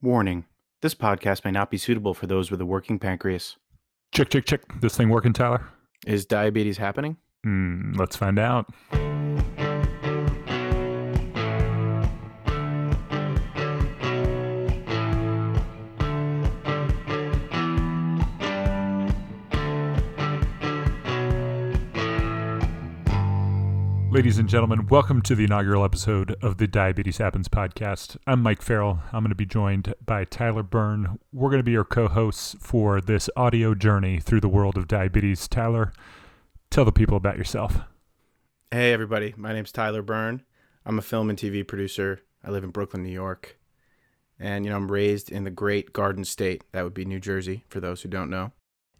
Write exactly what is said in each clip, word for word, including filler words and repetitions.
Warning, this podcast may not be suitable for those with a working pancreas. Check, check, check. This thing working, Tyler? Is diabetes happening? Mm, let's find out. Ladies and gentlemen, welcome to the inaugural episode of the Diabetes Happens podcast. I'm Mike Farrell. I'm going to be joined by Tyler Byrne. We're going to be your co-hosts for this audio journey through the world of diabetes. Tyler, tell the people about yourself. Hey, everybody. My name's Tyler Byrne. I'm a film and T V producer. I live in Brooklyn, New York. And, you know, I'm raised in the great Garden State. That would be New Jersey, for those who don't know.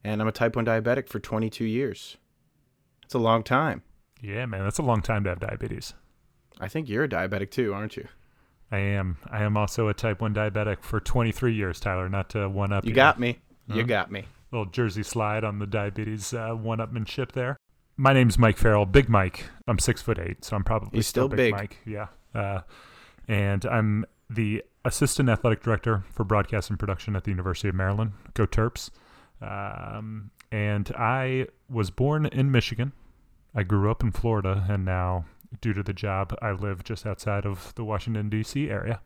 And I'm a type one diabetic for twenty-two years. It's a long time. Yeah, man, that's a long time to have diabetes. I think you're a diabetic too, aren't you? I am. I am also a type one diabetic for twenty-three years, Tyler, not to one-up you. You got me. Huh? You got me. Little Jersey slide on the diabetes uh, one-upmanship there. My name's Mike Farrell, Big Mike. I'm six foot eight, so I'm probably He's still, still Big, Big Mike. Yeah. Uh, and I'm the Assistant Athletic Director for Broadcast and Production at the University of Maryland. Go Terps. Um, and I was born in Michigan. I grew up in Florida, and now, due to the job, I live just outside of the Washington, D C area.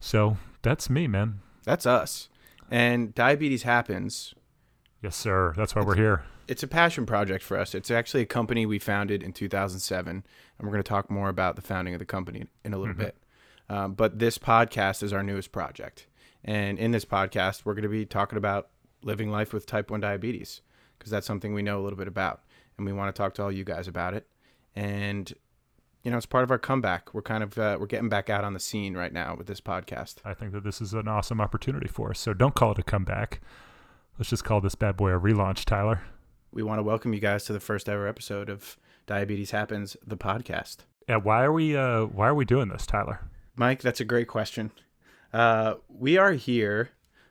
So that's me, man. That's us. And Diabetes Happens. Yes, sir. That's why it's, we're here. It's a passion project for us. It's actually a company we founded in two thousand seven, and we're going to talk more about the founding of the company in a little mm-hmm. bit. Um, but this podcast is our newest project. And in this podcast, we're going to be talking about living life with type one diabetes, because that's something we know a little bit about. And we want to talk to all you guys about it. And, you know, it's part of our comeback. We're kind of, uh, we're getting back out on the scene right now with this podcast. I think that this is an awesome opportunity for us. So don't call it a comeback. Let's just call this bad boy a relaunch, Tyler. We want to welcome you guys to the first ever episode of Diabetes Happens, the podcast. Yeah, why are we, uh, why are we doing this, Tyler? Mike, that's a great question. Uh, we are here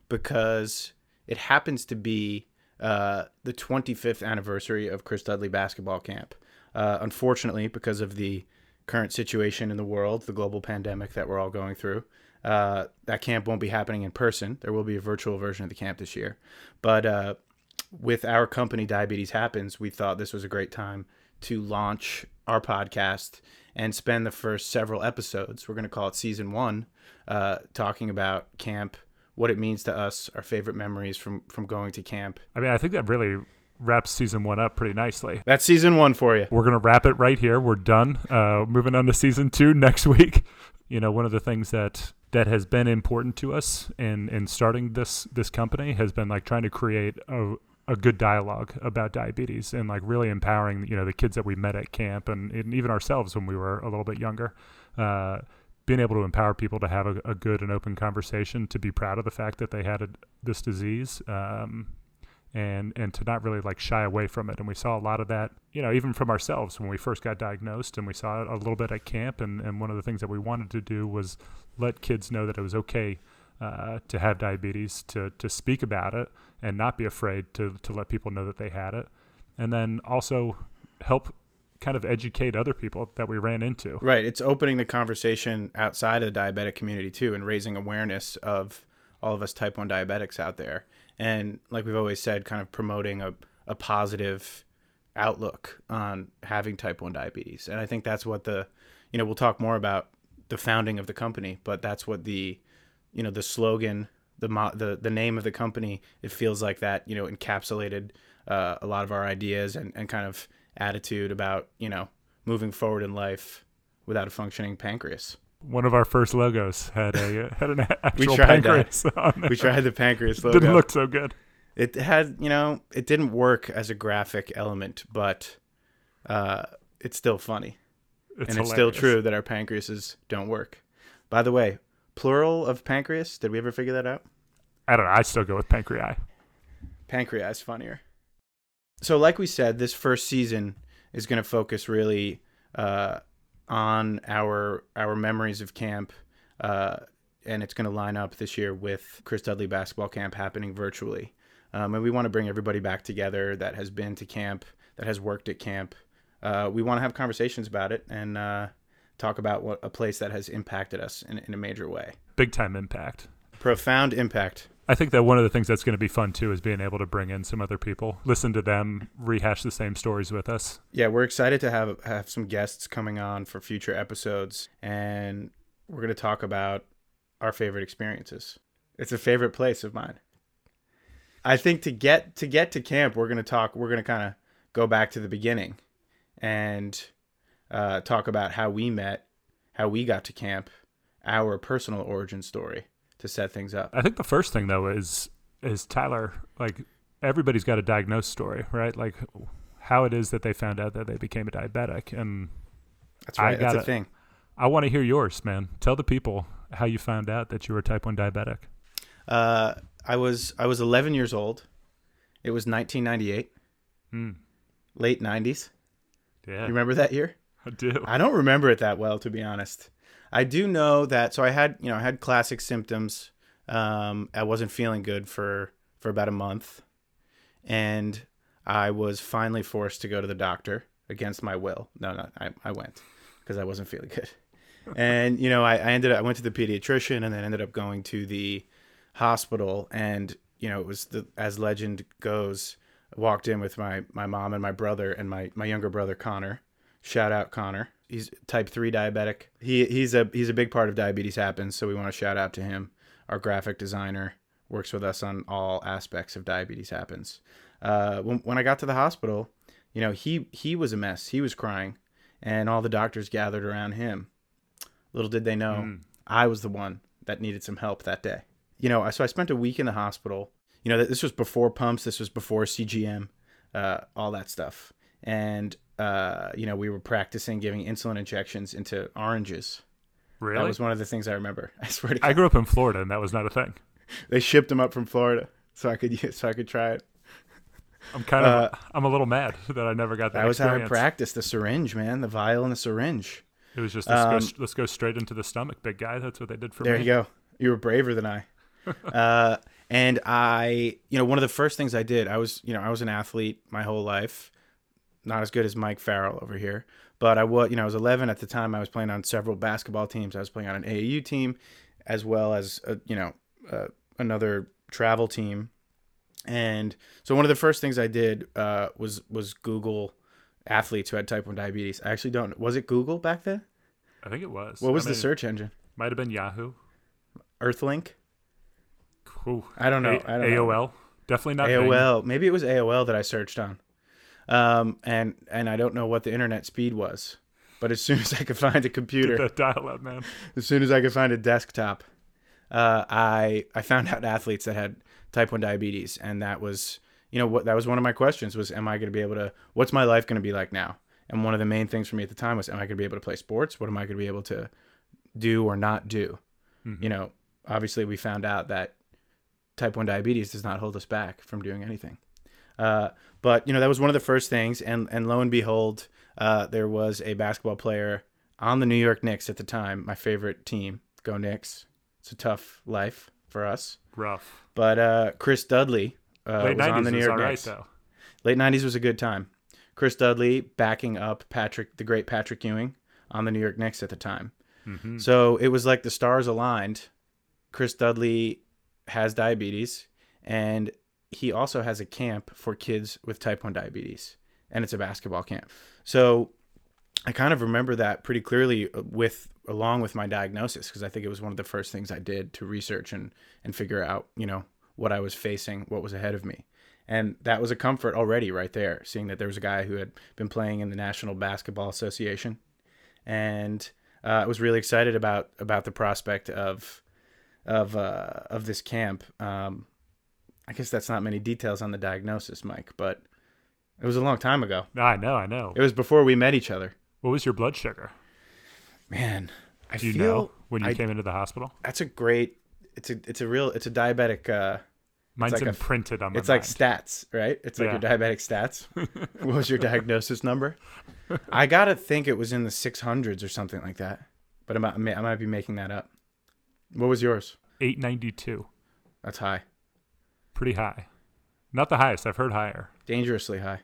because it happens to be Uh, the twenty-fifth anniversary of Chris Dudley Basketball Camp. Uh, unfortunately, because of the current situation in the world, the global pandemic that we're all going through, uh, that camp won't be happening in person. There will be a virtual version of the camp this year. But uh, with our company, Diabetes Happens, we thought this was a great time to launch our podcast and spend the first several episodes, we're going to call it season one, uh, talking about camp, what it means to us, our favorite memories from, from going to camp. I mean, I think that really wraps season one up pretty nicely. That's season one for you. We're going to wrap it right here. We're done. Uh, moving on to season two next week. You know, one of the things that, that has been important to us in, in starting this, this company has been like trying to create a, a good dialogue about diabetes and like really empowering, you know, the kids that we met at camp and, and even ourselves when we were a little bit younger. Uh, being able to empower people to have a, a good and open conversation, to be proud of the fact that they had a, this disease, um, and, and to not really like shy away from it. And we saw a lot of that, you know, even from ourselves when we first got diagnosed, and we saw it a little bit at camp. And, and one of the things that we wanted to do was let kids know that it was okay, uh, to have diabetes, to, to speak about it and not be afraid to, to let people know that they had it. And then also help kind of educate other people that we ran into. Right. It's opening the conversation outside of the diabetic community too, and raising awareness of all of us type one diabetics out there. And like we've always said, kind of promoting a, a positive outlook on having type one diabetes. And I think that's what the, you know, we'll talk more about the founding of the company, but that's what the, you know, the slogan, the, mo- the, the name of the company, it feels like that, you know, encapsulated uh, a lot of our ideas and, and kind of attitude about, you know, moving forward in life without a functioning pancreas. One of our first logos had a had an actual we tried pancreas that. On there. We tried the pancreas logo. Didn't look so good. It had, you know, it didn't work as a graphic element, but uh, it's still funny. It's and hilarious. It's still true that our pancreases don't work. By the way, plural of pancreas, did we ever figure that out? I don't know. I still go with pancreas. Pancreas is funnier. So like we said, this first season is going to focus really uh, on our our memories of camp, uh, and it's going to line up this year with Chris Dudley Basketball Camp happening virtually. Um, and we want to bring everybody back together that has been to camp, that has worked at camp. Uh, we want to have conversations about it and uh, talk about what a place that has impacted us in, in a major way. Big time impact. Profound impact. I think that one of the things that's going to be fun, too, is being able to bring in some other people, listen to them, rehash the same stories with us. Yeah, we're excited to have have some guests coming on for future episodes, and we're going to talk about our favorite experiences. It's a favorite place of mine. I think to get to get to camp, we're going to talk, we're going to kind of go back to the beginning and uh, talk about how we met, how we got to camp, our personal origin story. To set things up. I think the first thing though is is Tyler, like, everybody's got a diagnosed story, right? Like how it is that they found out that they became a diabetic, and that's right. I that's a thing. I want to hear yours, man. Tell the people how you found out that you were a type one diabetic. Uh, I was I was eleven years old. It was nineteen ninety-eight, mm. late nineties. Yeah, you remember that year? I do. I don't remember it that well, to be honest. I do know that, so I had, you know, I had classic symptoms. Um, I wasn't feeling good for, for about a month, and I was finally forced to go to the doctor against my will. No, no, I, I went because I wasn't feeling good. And, you know, I, I ended up, I went to the pediatrician and then ended up going to the hospital, and, you know, it was the, as legend goes, I walked in with my, my mom and my brother and my, my younger brother, Connor. Shout out Connor. He's type three diabetic. He he's a he's a big part of Diabetes Happens, so we want to shout out to him. Our graphic designer works with us on all aspects of Diabetes Happens. Uh, when when I got to the hospital, you know, he he was a mess. He was crying, and all the doctors gathered around him. Little did they know, mm. I was the one that needed some help that day. You know, so I spent a week in the hospital. You know, this was before pumps. This was before C G M, uh, all that stuff, and. Uh, you know, we were practicing giving insulin injections into oranges. Really? That was one of the things I remember. I swear to God. I grew up in Florida, and that was not a thing. They shipped them up from Florida, so I could so I could try it. I'm kind of uh, I'm a little mad that I never got that. That was experience. How I practiced the syringe, man. The vial and the syringe. It was just let's, um, go, let's go straight into the stomach, big guy. That's what they did for there me. There you go. You were braver than I. uh, and I, you know, one of the first things I did, I was, you know, I was an athlete my whole life. Not as good as Mike Farrell over here, but I was, you know, I was eleven at the time. I was playing on several basketball teams. I was playing on an A A U team, as well as a, you know, uh, another travel team. And so one of the first things I did uh, was was Google athletes who had type one diabetes. I actually don't. Was it Google back then? I think it was. What was I mean, the search engine? Might have been Yahoo, Earthlink. Ooh. I don't know. A- I don't know. A O L. Definitely not A O L. Bang. Maybe it was A O L that I searched on. Um, and, and I don't know what the internet speed was, but as soon as I could find a computer, get that dial up, man. As soon as I could find a desktop, uh, I, I found out athletes that had type one diabetes. And that was, you know, what, that was one of my questions was, am I going to be able to, what's my life going to be like now? And one of the main things for me at the time was, am I going to be able to play sports? What am I going to be able to do or not do? Mm-hmm. You know, obviously we found out that type one diabetes does not hold us back from doing anything. Uh, but you know, that was one of the first things. And, and lo and behold, uh, there was a basketball player on the New York Knicks at the time, my favorite team. Go Knicks. It's a tough life for us. Rough. But, uh, Chris Dudley, uh, Late was on the New York right, Knicks. Though. Late nineties was a good time. Chris Dudley backing up Patrick, the great Patrick Ewing on the New York Knicks at the time. Mm-hmm. So it was like the stars aligned. Chris Dudley has diabetes, and he also has a camp for kids with type one diabetes, and it's a basketball camp. So I kind of remember that pretty clearly with, along with my diagnosis, because I think it was one of the first things I did to research and, and figure out, you know, what I was facing, what was ahead of me. And that was a comfort already right there, seeing that there was a guy who had been playing in the National Basketball Association. And uh, I was really excited about, about the prospect of, of, uh, of this camp. Um, I guess that's not many details on the diagnosis, Mike, but it was a long time ago. I know, I know. It was before we met each other. What was your blood sugar? Man, I Do you feel know when you I, came into the hospital? That's a great, it's a it's a real, it's a diabetic. Uh, Mine's like imprinted a, on my It's mind. Like stats, right? It's like yeah. your diabetic stats. What was your diagnosis number? I got to think it was in the six hundreds or something like that, but I might, I might be making that up. What was yours? eight ninety-two. That's high. Pretty high. Not the highest. I've heard higher. Dangerously high.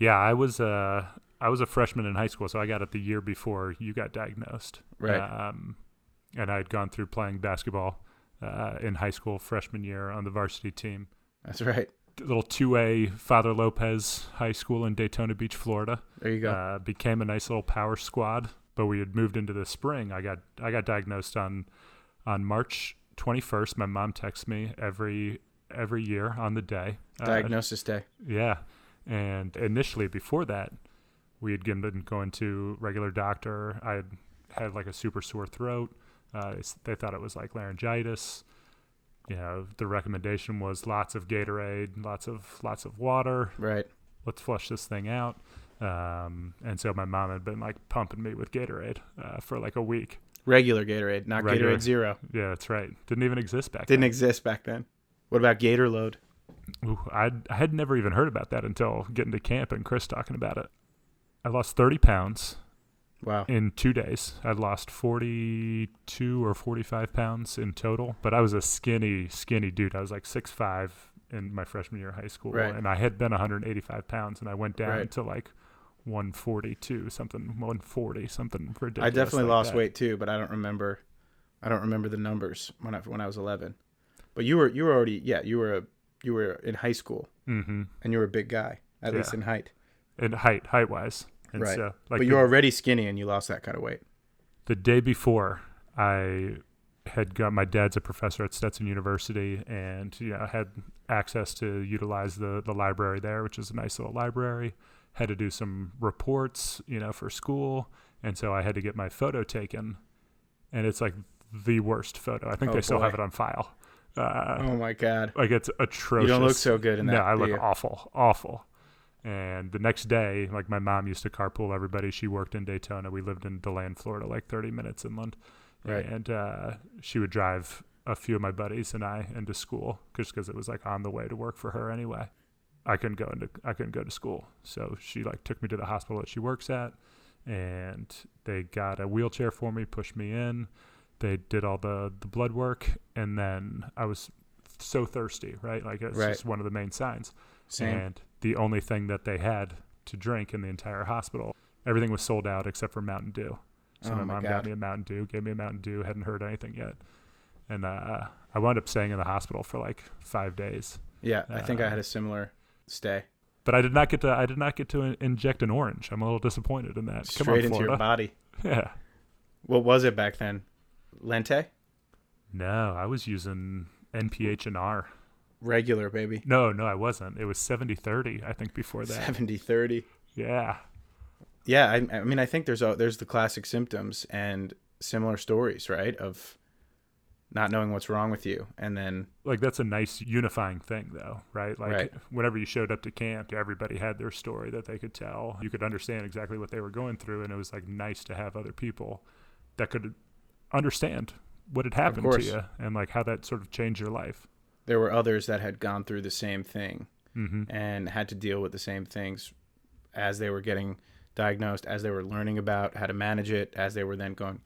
Yeah, I was uh I was a freshman in high school, so I got it the year before you got diagnosed. Right. Um, and I had gone through playing basketball uh, in high school freshman year on the varsity team. That's right. Little two A Father Lopez High School in Daytona Beach, Florida. There you go. Uh, became a nice little power squad. But we had moved into the spring. I got I got diagnosed on on March twenty-first. My mom texts me every every year on the day. Diagnosis uh, day. Yeah. And initially before that, we had been going to regular doctor. I had had like a super sore throat. Uh, they thought it was like laryngitis. You know, the recommendation was lots of Gatorade, lots of lots of water. Right. Let's flush this thing out. Um, and so my mom had been like pumping me with Gatorade uh, for like a week. Regular Gatorade, not regular. Gatorade Zero. Yeah, that's right. Didn't even exist back Didn't then. Didn't exist back then. What about Gator Load? Ooh, I'd, I had never even heard about that until getting to camp and Chris talking about it. I lost thirty pounds. Wow. In two days. I'd lost forty-two or forty-five pounds in total, but I was a skinny, skinny dude. I was like six five in my freshman year of high school, right. And I had been one hundred eighty-five pounds, and I went down right. to like one forty-two, something, one forty, something ridiculous. I definitely like lost that. Weight too, but I don't remember I don't remember the numbers when I, when I was eleven. But you were you were already, yeah, you were a, you were in high school, mm-hmm. and you were a big guy, at yeah. least in height. In height, height-wise. And right, so, like but you're the, already skinny, and you lost that kind of weight. The day before, I had got my dad's a professor at Stetson University, and you know, I had access to utilize the the library there, which is a nice little library. Had to do some reports, you know, for school, and so I had to get my photo taken, and it's like the worst photo. I think oh, they still boy. have it on file. Uh, oh my god! Like it's atrocious. You don't look so good in that. No, I look awful, awful. And the next day, like my mom used to carpool everybody. She worked in Daytona. We lived in DeLand, Florida, like thirty minutes inland. Right. And uh, she would drive a few of my buddies and I into school just because it was like on the way to work for her anyway. I couldn't go into I couldn't go to school. So she like took me to the hospital that she works at, and they got a wheelchair for me, pushed me in. They did all the, the blood work, and then I was so thirsty, right? Like it's right. just one of the main signs. Same. And the only thing that they had to drink in the entire hospital, everything was sold out except for Mountain Dew. So oh my mom God. got me a Mountain Dew, gave me a Mountain Dew, hadn't heard anything yet. And uh, I wound up staying in the hospital for like five days. Yeah, I uh, think I had a similar stay. But I did not get to I did not get to inject an orange. I'm a little disappointed in that. Straight Come on, into Florida. Your body. Yeah. What was it back then? Lente? No, I was using N P H and R. Regular, baby. No, no, I wasn't. It was seventy thirty, I think, before that. seventy thirty. Yeah. Yeah, I, I mean, I think there's a, there's the classic symptoms and similar stories, right, of not knowing what's wrong with you. And then... Like, that's a nice unifying thing, though, right? Like, right. whenever you showed up to camp, everybody had their story that they could tell. You could understand exactly what they were going through, and it was, like, nice to have other people that could understand what had happened to you and, like, how that sort of changed your life. There were others that had gone through the same thing mm-hmm. and had to deal with the same things as they were getting diagnosed, as they were learning about how to manage it, as they were then going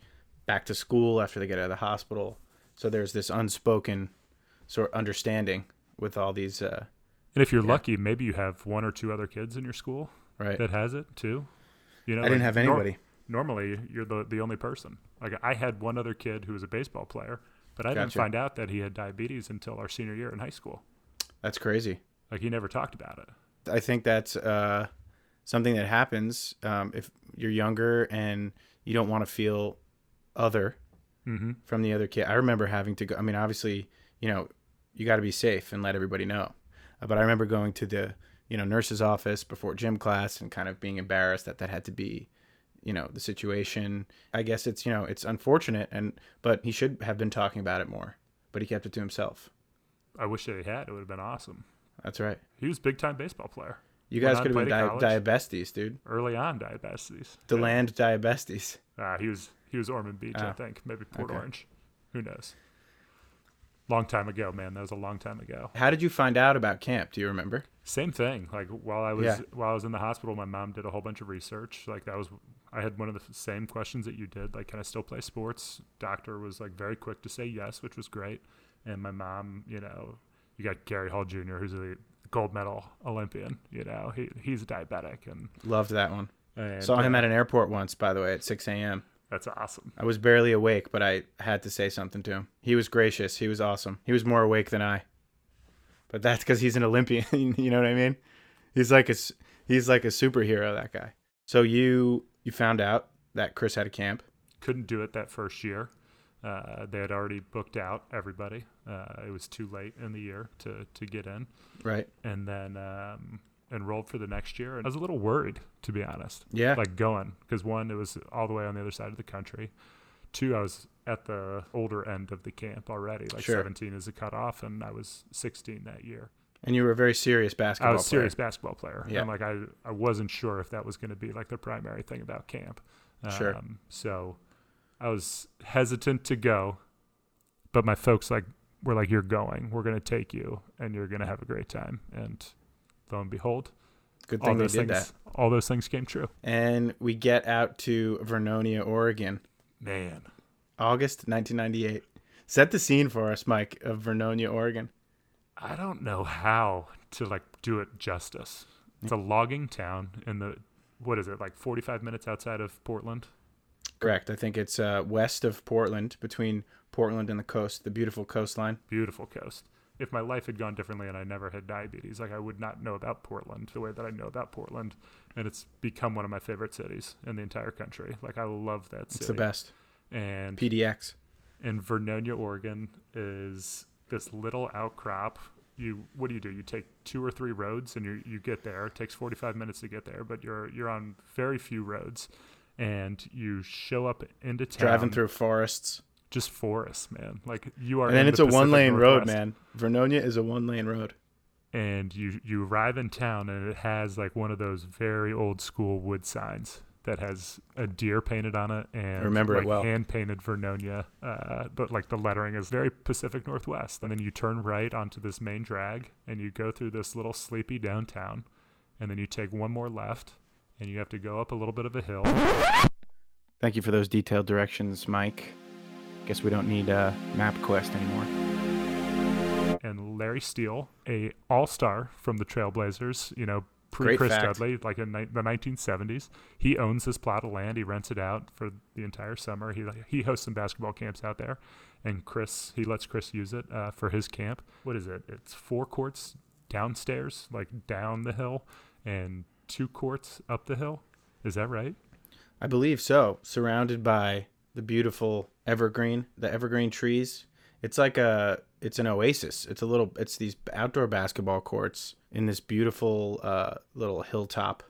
back to school after they get out of the hospital. So there's this unspoken sort of understanding with all these. Uh, and if you're yeah. lucky, maybe you have one or two other kids in your school right. that has it too. You know, I like didn't have anybody. Nor- normally, you're the, the only person. Like I had one other kid who was a baseball player. But I gotcha. didn't find out that he had diabetes until our senior year in high school. That's crazy. Like he never talked about it. I think that's uh, something that happens um, if you're younger and you don't want to feel other mm-hmm. from the other kid. I remember having to go. I mean, obviously, you know, you got to be safe and let everybody know. Uh, but I remember going to the, you know, nurse's office before gym class and kind of being embarrassed that that had to be, you know, the situation. I guess it's, you know, it's unfortunate, and but he should have been talking about it more, but he kept it to himself. I wish that he had. It would have been awesome. That's right. He was a big-time baseball player. You guys could have been di- diabestes, dude. Early on diabestes. DeLand yeah. diabestes. Uh, he was he was Ormond Beach, oh. I think. Maybe Port okay. Orange. Who knows? Long time ago, man. That was a long time ago. How did you find out about camp? Do you remember? Same thing. Like while I was yeah. while I was in the hospital, my mom did a whole bunch of research. Like that was... I had one of the same questions that you did, like, can I still play sports? Doctor was, like, very quick to say yes, which was great. And my mom, you know, you got Gary Hall Junior, who's a gold medal Olympian, you know. He He's diabetic. And loved that one. And, Saw uh, him at an airport once, by the way, at six a.m. That's awesome. I was barely awake, but I had to say something to him. He was gracious. He was awesome. He was more awake than I. But that's because he's an Olympian. You know what I mean? He's like a, he's like a superhero, that guy. So you you found out that Chris had a camp. Couldn't do it that first year. Uh, they had already booked out everybody. Uh, it was too late in the year to, to get in. Right. And then um, enrolled for the next year. And I was a little worried, to be honest. Yeah. Like going. Because one, it was all the way on the other side of the country. Two, I was at the older end of the camp already. Like sure. seventeen is the cutoff, and I was sixteen that year. And you were a very serious basketball player. I was a serious basketball player. Yeah. And like I, I wasn't sure if that was going to be like the primary thing about camp. Um, sure. So I was hesitant to go, but my folks like were like, you're going. We're going to take you, and you're going to have a great time. And lo and behold, good thing all those things, that. All those things came true. And we get out to Vernonia, Oregon. Man. August nineteen ninety-eight. Set the scene for us, Mike, of Vernonia, Oregon. I don't know how to like do it justice. It's a logging town in the, what is it, like forty-five minutes outside of Portland? Correct. I think it's uh, west of Portland, between Portland and the coast, the beautiful coastline. Beautiful coast. If my life had gone differently and I never had diabetes, like I would not know about Portland the way that I know about Portland. And it's become one of my favorite cities in the entire country. Like I love that city. It's the best. And P D X. And Vernonia, Oregon is this little outcrop. You what do you do? You take two or three roads and you you get there. It takes forty-five minutes to get there, but you're you're on very few roads, and you show up into town. Driving through forests, just forests, man. Like you are. And then in it's the a one-lane road, man. Vernonia is a one-lane road. And you you arrive in town, and it has like one of those very old-school wood signs that has a deer painted on it and I remember like it well. Hand-painted Vernonia. Uh, but like the lettering is very Pacific Northwest. And then you turn right onto this main drag and you go through this little sleepy downtown. And then you take one more left and you have to go up a little bit of a hill. Thank you for those detailed directions, Mike. Guess we don't need uh, MapQuest anymore. And Larry Steele, a all-star from the Trailblazers, you know, pre-Chris Dudley, like in ni- the nineteen seventies. He owns this plot of land. He rents it out for the entire summer. He he hosts some basketball camps out there. And Chris, he lets Chris use it uh, for his camp. What is it? It's four courts downstairs, like down the hill, and two courts up the hill. Is that right? I believe so. Surrounded by the beautiful evergreen, the evergreen trees. It's like a, it's an oasis. It's a little, it's these outdoor basketball courts in this beautiful uh, little hilltop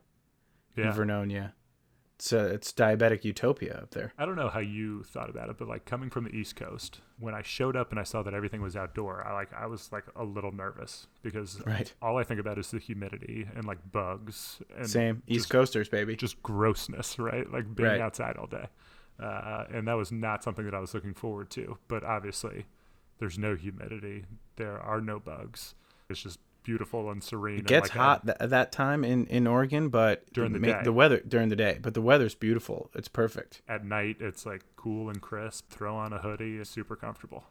yeah. in Vernonia. It's, a, it's diabetic utopia up there. I don't know how you thought about it, but like coming from the East Coast, when I showed up and I saw that everything was outdoor, I like I was like a little nervous because right. all I think about is the humidity and like bugs. And Same. East just, Coasters, baby. Just grossness, right? Like being right. outside all day. Uh, and that was not something that I was looking forward to. But obviously, there's no humidity. There are no bugs. It's just beautiful and serene. It gets like hot th- that time in, in Oregon, but during the, the day, the weather during the day, but the weather's beautiful. It's perfect. At night, it's like cool and crisp. Throw on a hoodie, it's super comfortable.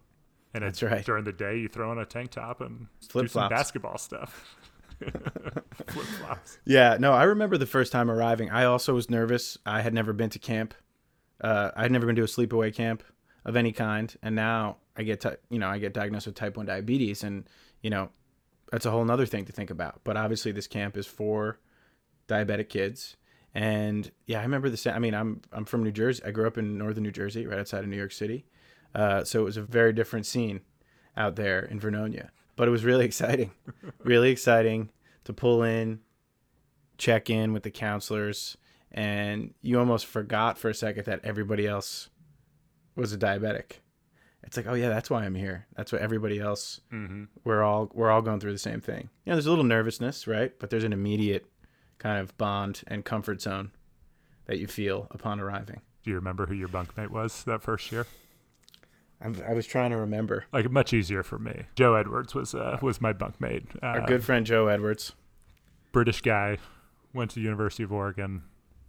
And it's right. during the day, you throw on a tank top and Flip do flops. Some basketball stuff. Flip flops. Yeah, no, I remember the first time arriving. I also was nervous. I had never been to camp. Uh, I had never been to a sleepaway camp of any kind, and now I get, to, you know, I get diagnosed with type one diabetes, and you know, that's a whole nother thing to think about. But obviously, this camp is for diabetic kids, and yeah, I remember the. I mean, I'm I'm from New Jersey. I grew up in northern New Jersey, right outside of New York City, uh, so it was a very different scene out there in Vernonia. But it was really exciting, really exciting to pull in, check in with the counselors, and you almost forgot for a second that everybody else was a diabetic. It's like, oh yeah, that's why I'm here. That's what everybody else, mm-hmm. we're all we're all going through the same thing. You know, there's a little nervousness, right? But there's an immediate kind of bond and comfort zone that you feel upon arriving. Do you remember who your bunkmate was that first year? I'm, I was trying to remember. Like much easier for me. Joe Edwards was uh, was my bunkmate. Uh, Our good friend Joe Edwards. British guy, went to the University of Oregon.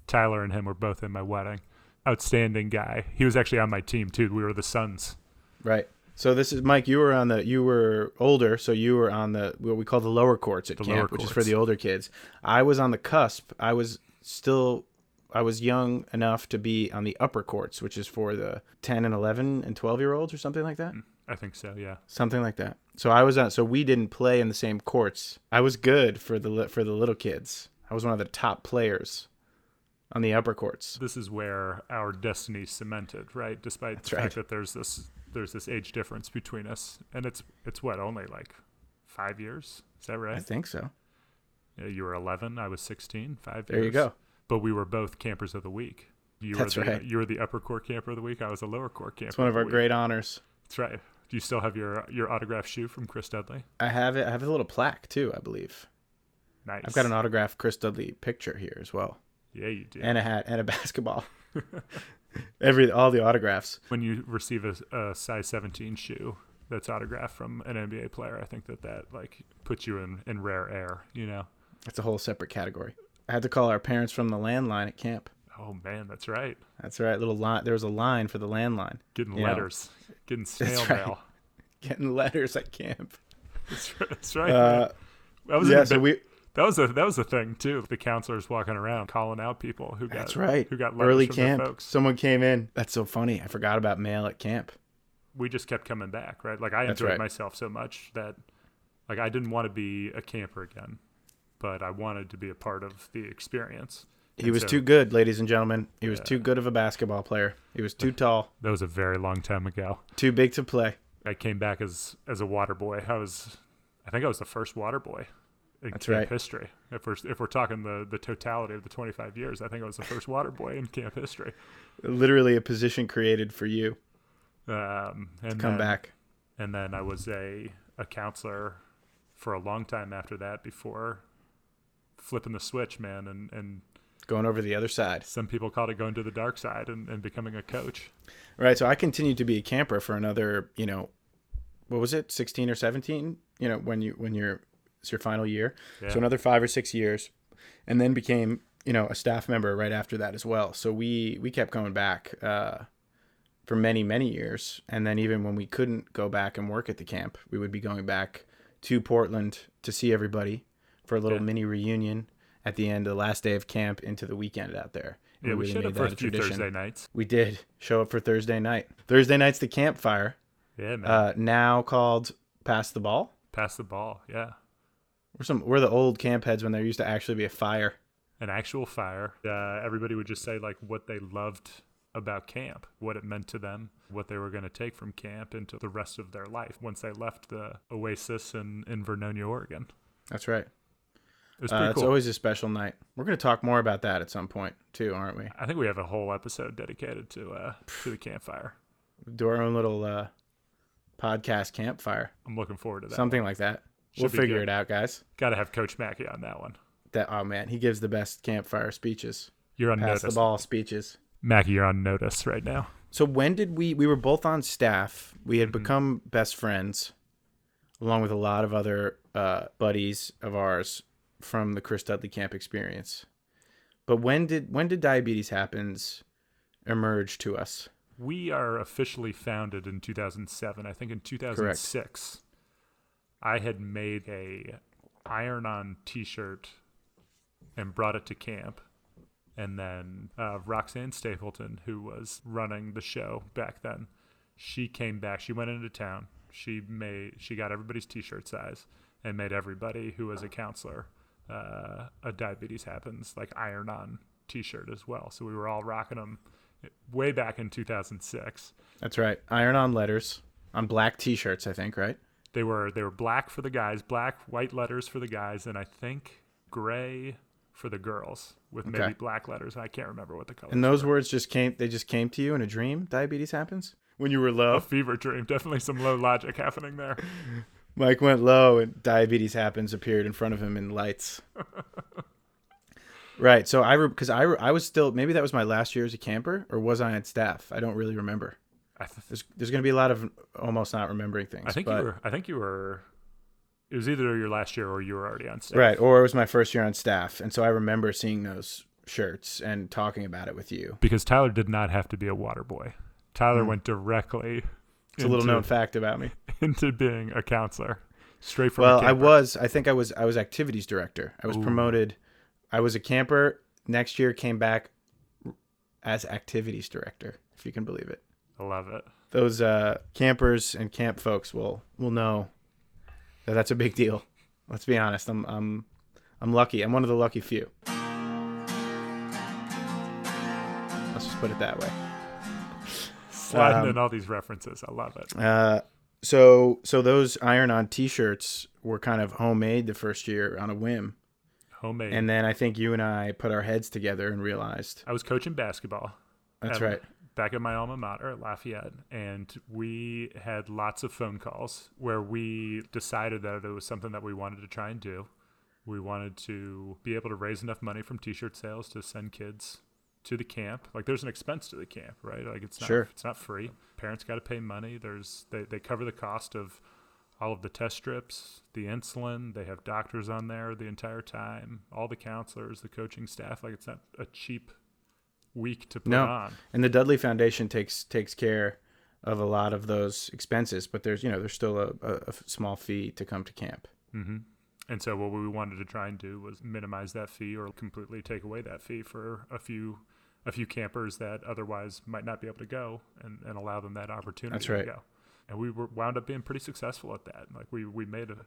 Tyler and him were both in my wedding. Outstanding guy. He was actually on my team too. We were the Suns. Right. So this is Mike. You were on the. You were older, so you were on the what we call the lower courts at the camp, which courts. Is for the older kids. I was on the cusp. I was still. I was young enough to be on the upper courts, which is for the ten and eleven and twelve year olds or something like that. I think so. Yeah. Something like that. So I was on, so we didn't play in the same courts. I was good for the, for the little kids. I was one of the top players on the upper courts. This is where our destiny cemented, right? Despite That's the right. fact that there's this, there's this age difference between us, and it's, it's what, only like five years. Is that right? I think so. You were eleven. I was sixteen, five there years. There you go. But we were both campers of the week. You That's were the, right. You were the upper court camper of the week. I was a lower court camper. It's one of, of our week. Great honors. That's right. Do you still have your, your autographed shoe from Chris Dudley? I have it. I have a little plaque too, I believe. Nice. I've got an autographed Chris Dudley picture here as well. Yeah, you do. And a hat and a basketball. Every all the autographs. When you receive a, a size seventeen shoe that's autographed from an N B A player, I think that that like puts you in, in rare air. You know, it's a whole separate category. I had to call our parents from the landline at camp. Oh man, that's right. That's right. Little line. There was a line for the landline. Getting you letters. Know. Getting snail mail. Right. Getting letters at camp. That's right. That's right. Uh, that was yeah. Big, so we. That was a that was a thing too. The counselors walking around calling out people who got that's right. Who got letters early from camp. Their folks. Someone came in. That's so funny. I forgot about mail at camp. We just kept coming back, right? Like I enjoyed right. myself so much that, like, I didn't want to be a camper again, but I wanted to be a part of the experience. He and was so, too good, ladies and gentlemen. He yeah. was too good of a basketball player. He was too tall. That was a very long time ago. Too big to play. I came back as as a water boy. I was, I think I was the first water boy in That's camp right. history. If we're if we're talking the the totality of the twenty-five years, I think I was the first water boy in camp history. Literally a position created for you. Um, and to come then, back. And then I was a a counselor for a long time after that. Before flipping the switch, man, and and. Going over the other side. Some people called it going to the dark side and, and becoming a coach. Right. So I continued to be a camper for another, you know, what was it? sixteen or seventeen, you know, when you, when you're, it's your final year. Yeah. So another five or six years, and then became, you know, a staff member right after that as well. So we, we kept coming back, uh, for many, many years. And then even when we couldn't go back and work at the camp, we would be going back to Portland to see everybody for a little yeah. mini reunion. At the end, the last day of camp into the weekend out there. And yeah, we, we showed up for a few Thursday nights. We did show up for Thursday night. Thursday night's the campfire. Yeah, man. Uh, now called Pass the Ball. Pass the Ball, yeah. We're some. We're the old camp heads when there used to actually be a fire. An actual fire. Uh, everybody would just say like what they loved about camp, what it meant to them, what they were going to take from camp into the rest of their life once they left the oasis in, in Vernonia, Oregon. That's right. It's uh, cool. always a special night. We're going to talk more about that at some point, too, aren't we? I think we have a whole episode dedicated to uh, to the campfire. Do our own little uh, podcast campfire. I'm looking forward to that. Something one. Like that. Should we'll figure good. It out, guys. Got to have Coach Mackey on that one. That Oh, man. He gives the best campfire speeches. You're on Pass notice. The ball speeches. Mackey, you're on notice right now. So when did we... We were both on staff. We had mm-hmm. become best friends, along with a lot of other uh, buddies of ours from the Chris Dudley camp experience. But when did when did Diabetes Happens emerge to us? We are officially founded in two thousand seven. I think in two thousand six, correct. I had made a iron-on t-shirt and brought it to camp. And then uh, Roxanne Stapleton, who was running the show back then, she came back. She went into town. She made she got everybody's t-shirt size and made everybody who was a counselor uh a Diabetes Happens like iron on t-shirt as well. So we were all rocking them way back in two thousand six. That's right. Iron on letters on black t-shirts, I think, right? They were they were black for the guys, black white letters for the guys, and I think gray for the girls with okay. maybe black letters. I can't remember what the color. And those were. Words just came they just came to you in a dream. Diabetes Happens when you were low. A fever dream. Definitely some low logic happening there. Mike went low and Diabetes Happens appeared in front of him in lights. Right. So I, because re- I, re- I was still, maybe that was my last year as a camper, or was I on staff? I don't really remember. I th- there's there's going to be a lot of almost not remembering things. I think but, you were, I think you were, it was either your last year or you were already on staff. Right. Or it was my first year on staff. And so I remember seeing those shirts and talking about it with you. Because Tyler did not have to be a water boy. Tyler mm. went directly. It's a little known fact about me. Into being a counselor, straight from. Well, a I was. I think I was. I was activities director. I was Ooh. promoted. I was a camper. Next year, came back as activities director, if you can believe it. I love it. Those uh, campers and camp folks will will know that that's a big deal. Let's be honest. I'm I'm I'm lucky. I'm one of the lucky few. Let's just put it that way. Sliding um, in all these references. I love it. Uh, so so those iron-on T-shirts were kind of homemade the first year on a whim. Homemade. And then I think you and I put our heads together and realized I was coaching basketball. That's right. Back at my alma mater at Lafayette, and we had lots of phone calls where we decided that it was something that we wanted to try and do. We wanted to be able to raise enough money from T-shirt sales to send kids to the camp. Like, there's an expense to the camp, right? Like, it's not, sure. It's not free. Parents got to pay money. There's they, they cover the cost of all of the test strips, the insulin. They have doctors on there the entire time, all the counselors, the coaching staff. Like, it's not a cheap week to put no. on. And the Dudley Foundation takes takes care of a lot of those expenses, but there's you know there's still a, a, a small fee to come to camp. Mm-hmm. And so what we wanted to try and do was minimize that fee or completely take away that fee for a few a few campers that otherwise might not be able to go, and, and allow them that opportunity That's right. to go. And we were wound up being pretty successful at that. Like we we made a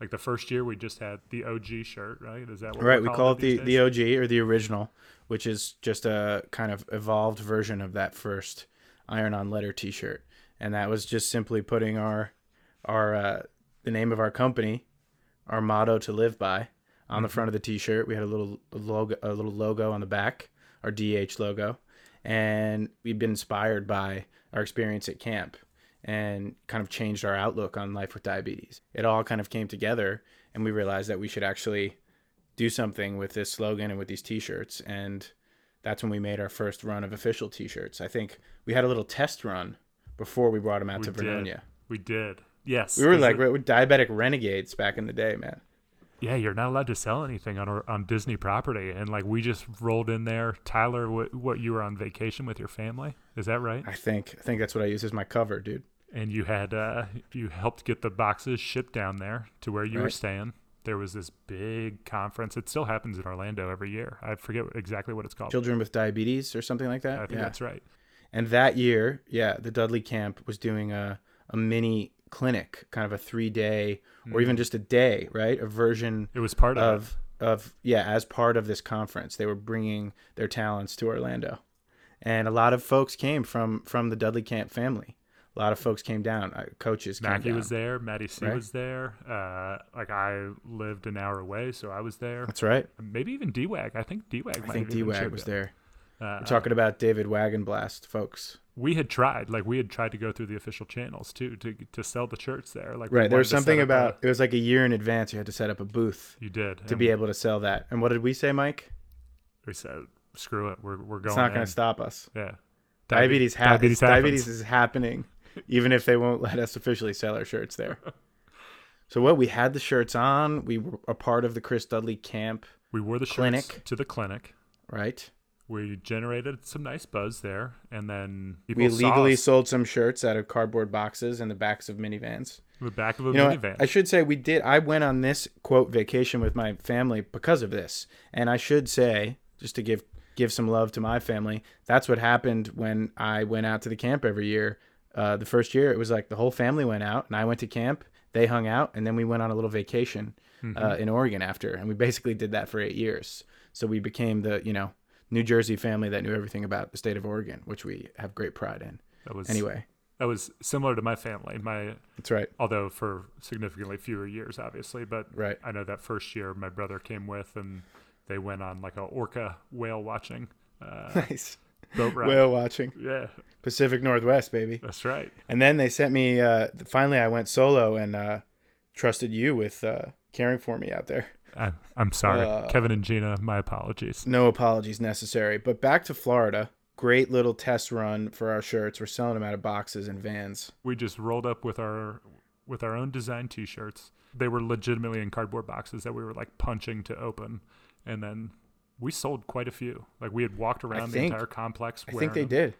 Like the first year, we just had the O G shirt, right? Is that what right? We call it the, the O G or the original, which is just a kind of evolved version of that first iron-on letter T-shirt, and that was just simply putting our our uh, the name of our company, our motto to live by, on mm-hmm. the front of the T-shirt. We had a little logo, a little logo on the back, our D H logo, and we've been inspired by our experience at camp and kind of changed our outlook on life with diabetes. It all kind of came together, and we realized that we should actually do something with this slogan and with these T-shirts, and that's when we made our first run of official T-shirts. I think we had a little test run before we brought them out we to did. Vernonia. We did, yes. We were like it... we're diabetic renegades back in the day, man. Yeah, you're not allowed to sell anything on on Disney property, and like we just rolled in there. Tyler, what, what you were on vacation with your family? Is that right? I think I think that's what I use as my cover, dude. And you had uh, you helped get the boxes shipped down there to where you right. were staying. There was this big conference. It still happens in Orlando every year. I forget exactly what it's called. Children with Diabetes or something like that. I think yeah. that's right. And that year, yeah, the Dudley Camp was doing a, a mini clinic, kind of a three-day mm. or even just a day, right? A version. It was part of, of, of yeah, as part of this conference. They were bringing their talents to Orlando. And a lot of folks came from from the Dudley Camp family. A lot of folks came down. Uh, coaches came Mackie down. Mackie was there. Maddie C right? was there. Uh, like I lived an hour away, so I was there. That's right. Maybe even D-Wag. I think D-Wag might I think have D-Wag was there. Uh, We're talking about David Wagonblast, folks. We had tried. Like we had tried to go through the official channels, too, to to sell the shirts there. Like Right. There was something about, a, it was like a year in advance you had to set up a booth. You did. To be able to sell that. And what did we say, Mike? We said, screw it. We're, we're going It's not going to stop us. Yeah. Diabetes, diabetes, ha- diabetes, diabetes is happening. Even if they won't let us officially sell our shirts there. So what, we had the shirts on. We were a part of the Chris Dudley Camp We wore the clinic. shirts to the clinic. Right. We generated some nice buzz there. And then people We legally sold some shirts out of cardboard boxes in the backs of minivans. The back of a you know, minivan. I should say we did. I went on this, quote, vacation with my family because of this. And I should say, just to give give some love to my family, that's what happened when I went out to the camp every year. Uh, the first year, it was like the whole family went out, and I went to camp. They hung out, and then we went on a little vacation mm-hmm. uh, in Oregon after, and we basically did that for eight years. So we became the, you know, New Jersey family that knew everything about the state of Oregon, which we have great pride in. That was anyway. That was similar to my family. My that's right. Although for significantly fewer years, obviously, but right. I know that first year my brother came with, and they went on like a orca whale watching. Uh, nice. Boat ride. Whale watching. Yeah. Pacific Northwest, baby. That's right. And then they sent me, uh, finally I went solo and uh, trusted you with uh, caring for me out there. I'm, I'm sorry. Uh, Kevin and Gina, my apologies. No apologies necessary. But back to Florida. Great little test run for our shirts. We're selling them out of boxes and vans. We just rolled up with our with our own design T-shirts. They were legitimately in cardboard boxes that we were like punching to open. And then we sold quite a few. Like we had walked around I the think, entire complex. I think they them. did.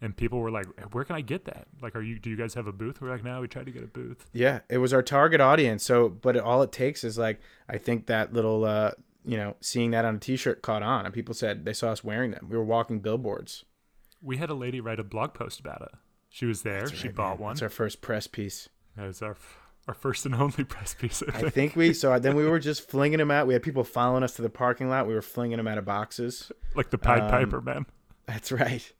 And people were like, "Where can I get that? Like, are you? Do you guys have a booth?" We're like, "No, we tried to get a booth." Yeah, it was our target audience. So, but it, all it takes is like, I think that little, uh, you know, seeing that on a t-shirt caught on, and people said they saw us wearing them. We were walking billboards. We had a lady write a blog post about it. She was there. That's right, she bought man. one. It's our first press piece. It was our our first and only press piece. I think, I think we saw. Then we were just flinging them out. We had people following us to the parking lot. We were flinging them out of boxes, like the Pied um, Piper, man. That's right.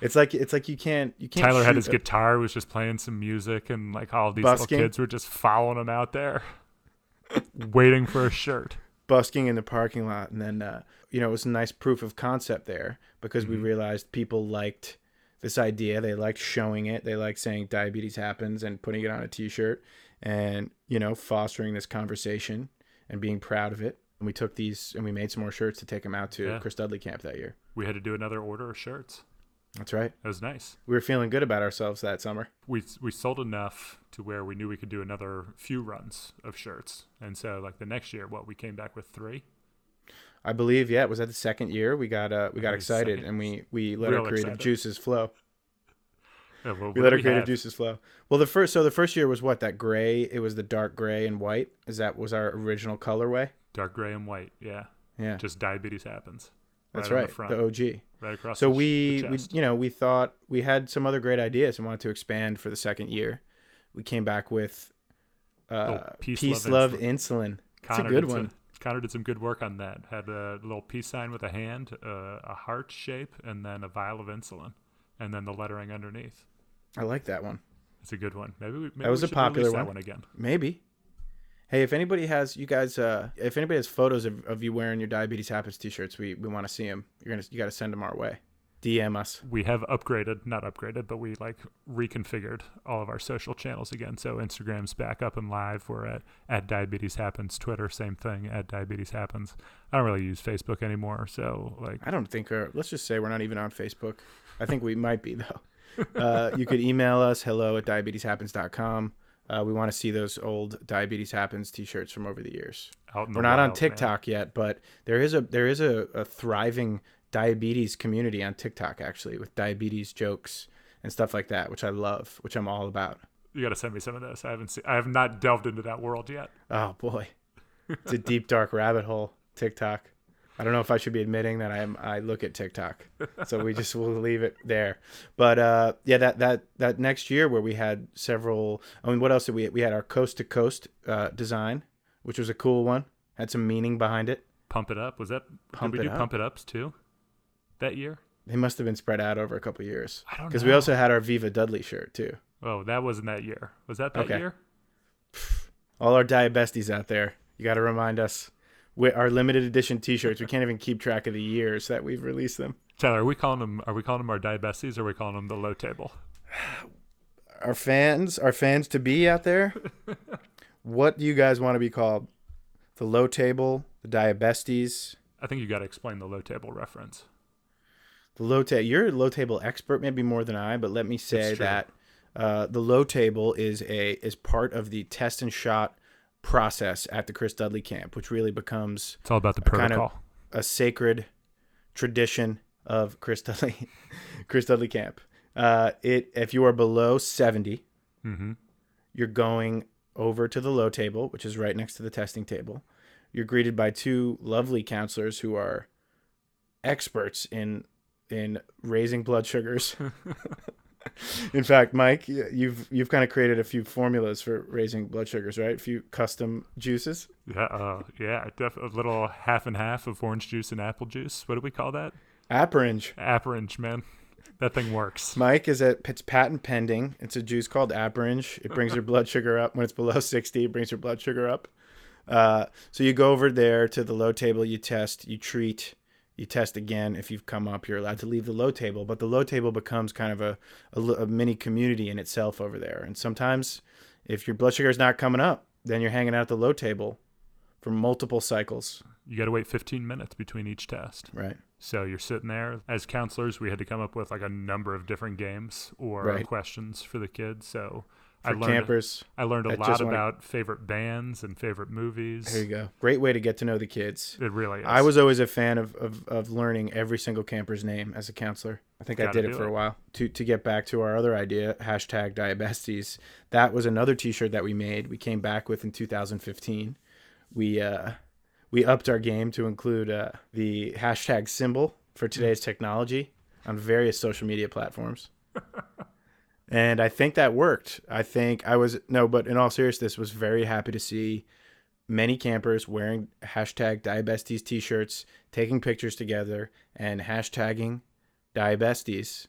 It's like it's like you can't you can't. Tyler had his a, guitar, was just playing some music, and like all these busking. little kids were just following him out there, waiting for a shirt. Busking in the parking lot, and then uh, you know, it was a nice proof of concept there, because mm-hmm. we realized people liked this idea. They liked showing it. They liked saying diabetes happens and putting it on a t-shirt, and you know, fostering this conversation and being proud of it. And we took these and we made some more shirts to take them out to yeah. Chris Dudley Camp that year. We had to do another order of shirts. That's right. That was nice. We were feeling good about ourselves that summer. We we sold enough to where we knew we could do another few runs of shirts. And so like the next year, what, we came back with three? I believe, yeah. Was that the second year? We got uh, we got excited second. and we, we let Real our creative excited. juices flow. Yeah, well, we let our we creative had. juices flow. Well, the first so the first year was what? That gray, it was the dark gray and white. Is that was our original colorway? Dark gray and white, yeah. Yeah. Just diabetes happens. That's right, right the, the O G. Right across so we, we, you know, we thought we had some other great ideas and wanted to expand for the second year. We came back with uh, oh, peace, peace, love, love insulin. insulin. That's Connor a good one. Some, Connor did some good work on that. Had a little peace sign with a hand, uh, a heart shape, and then a vial of insulin, and then the lettering underneath. I like that one. It's a good one. Maybe we maybe that was we a popular one. That one again. Maybe. Hey, if anybody has you guys, uh, if anybody has photos of, of you wearing your Diabetes Happens T-shirts, we, we want to see them. You're gonna you got to send them our way. D M us. We have upgraded, not upgraded, but we like reconfigured all of our social channels again. So Instagram's back up and live. We're at at Diabetes Happens. Twitter, same thing, at Diabetes Happens. I don't really use Facebook anymore, so like I don't think. Our, let's just say we're not even on Facebook. I think we might be though. Uh, you could email us hello at diabetes happens dot com. Uh, we want to see those old Diabetes Happens T-shirts from over the years. Out in the We're not wild, on TikTok man. yet, but there is a there is a, a thriving diabetes community on TikTok actually, with diabetes jokes and stuff like that, which I love, which I'm all about. You got to send me some of those. I haven't seen. I have not delved into that world yet. Oh boy, it's a deep dark rabbit hole. TikTok. I don't know if I should be admitting that I am. I look at TikTok, so we just will leave it there. But uh, yeah, that that that next year where we had several. I mean, what else did we? We had our coast to coast uh, design, which was a cool one. Had some meaning behind it. Pump it up. Was that? Pump did we it do up. Pump it ups too? That year. They must have been spread out over a couple of years. I don't know. Because we also had our Viva Dudley shirt too. Oh, that wasn't that year. Was that that okay. year? All our diabesties out there, you got to remind us. With our limited edition T-shirts, we can't even keep track of the years that we've released them. Tyler, are we calling them? Are we calling them our diabesties, or are we calling them the low table? Our fans, our fans to be out there. What do you guys want to be called? The low table, the diabesties. I think you got to explain the low table reference. The low table. You're a low table expert, maybe more than I. But let me say that uh, the low table is a is part of the test and shot process at the Chris Dudley Camp, which really becomes it's all about the protocol, kind of a sacred tradition of Chris Dudley, Chris Dudley Camp. Uh, it if you are below seventy, mm-hmm. you're going over to the low table, which is right next to the testing table. You're greeted by two lovely counselors who are experts in in raising blood sugars. In fact, Mike, you've you've kind of created a few formulas for raising blood sugars, right? A few custom juices. Yeah, uh, yeah, def- a little half and half of orange juice and apple juice. What do we call that? Aperinge. Aperinge, man, that thing works. Mike is at it's patent pending. It's a juice called Aperinge. It brings your blood sugar up when it's below sixty. It brings your blood sugar up. Uh, so you go over there to the low table. You test. You treat. You test again. If you've come up, you're allowed to leave the low table, but the low table becomes kind of a, a, a mini community in itself over there. And sometimes if your blood sugar is not coming up, then you're hanging out at the low table for multiple cycles. You got to wait fifteen minutes between each test. Right. So you're sitting there. As counselors, we had to come up with like a number of different games or right. questions for the kids. So for I learned, campers, I learned a lot about to... favorite bands and favorite movies. There you go. Great way to get to know the kids. It really is. I was always a fan of, of, of learning every single camper's name as a counselor. I think Gotta I did it for it. a while. To to get back to our other idea, hashtag Diabesties, that was another T-shirt that we made. We came back with in two thousand fifteen. We uh, we upped our game to include uh, the hashtag symbol for today's technology on various social media platforms. And I think that worked. I think I was, no, but in all seriousness, was very happy to see many campers wearing hashtag Diabestes t-shirts, taking pictures together, and hashtagging Diabestes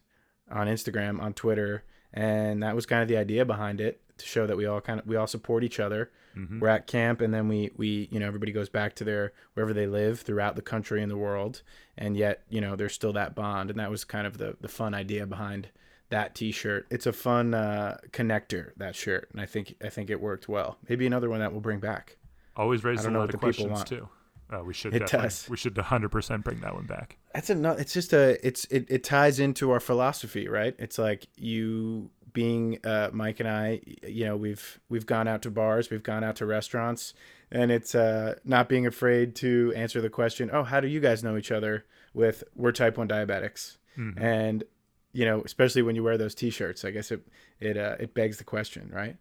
on Instagram, on Twitter. And that was kind of the idea behind it, to show that we all kind of, we all support each other. Mm-hmm. We're at camp, and then we, we, you know, everybody goes back to their, wherever they live throughout the country and the world. And yet, you know, there's still that bond. And that was kind of the, the fun idea behind that t-shirt. It's a fun uh, connector, that shirt. And I think, I think it worked well. Maybe another one that we'll bring back. Always raises a lot of questions too. Uh, we should it does. We should one hundred percent bring that one back. That's another. It's just a. It's it, it ties into our philosophy, right? It's like you being uh, Mike and I. You know, we've we've gone out to bars, we've gone out to restaurants, and it's uh, not being afraid to answer the question, "Oh, how do you guys know each other?" With we're type one diabetics, mm-hmm. and you know, especially when you wear those T-shirts, I guess it it uh, it begs the question, right?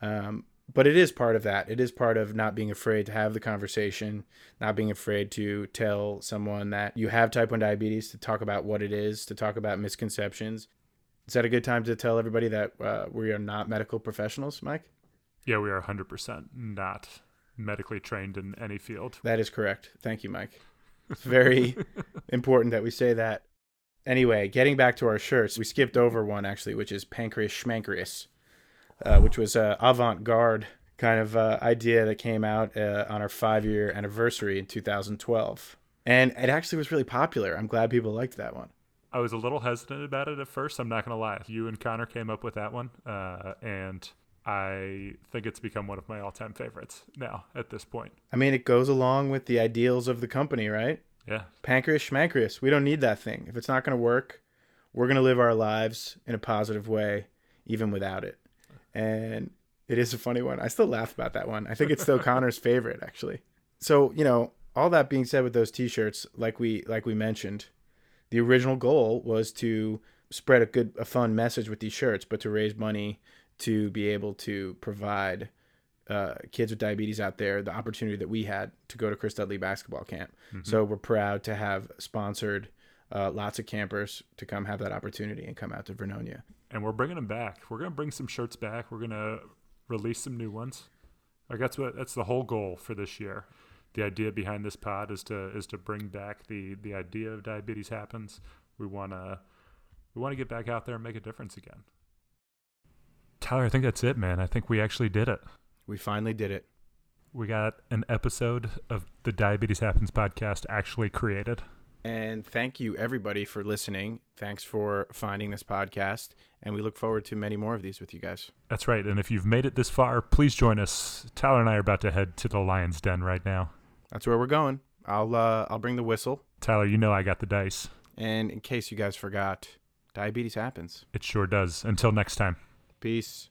Um, But it is part of that. It is part of not being afraid to have the conversation, not being afraid to tell someone that you have type one diabetes, to talk about what it is, to talk about misconceptions. Is that a good time to tell everybody that uh, we are not medical professionals, Mike? Yeah, we are one hundred percent not medically trained in any field. That is correct. Thank you, Mike. It's very important that we say that. Anyway, getting back to our shirts, we skipped over one, actually, which is Pancreas Schmancreas. Uh, which was an avant-garde kind of uh, idea that came out uh, on our five-year anniversary in two thousand twelve. And it actually was really popular. I'm glad people liked that one. I was a little hesitant about it at first. I'm not going to lie. You and Connor came up with that one. Uh, and I think it's become one of my all-time favorites now at this point. I mean, it goes along with the ideals of the company, right? Yeah. Pancreas, schmancreas. We don't need that thing. If it's not going to work, we're going to live our lives in a positive way, even without it. And it is a funny one. I still laugh about that one. I think it's still Connor's favorite, actually. So, you know, all that being said, with those T-shirts, like we like we mentioned, the original goal was to spread a good, a fun message with these shirts, but to raise money to be able to provide uh, kids with diabetes out there the opportunity that we had to go to Chris Dudley Basketball Camp. Mm-hmm. So we're proud to have sponsored uh, lots of campers to come have that opportunity and come out to Vernonia. And we're bringing them back. We're going to bring some shirts back. We're going to release some new ones. Like that's what that's the whole goal for this year. The idea behind this pod is to is to bring back the the idea of Diabetes Happens. We want to we want to get back out there and make a difference again. Tyler, I think that's it, man. I think we actually did it. We finally did it. We got an episode of the Diabetes Happens podcast actually created. And thank you, everybody, for listening. Thanks for finding this podcast. And we look forward to many more of these with you guys. That's right. And if you've made it this far, please join us. Tyler and I are about to head to the Lion's Den right now. That's where we're going. I'll uh, I'll bring the whistle. Tyler, you know I got the dice. And in case you guys forgot, diabetes happens. It sure does. Until next time. Peace.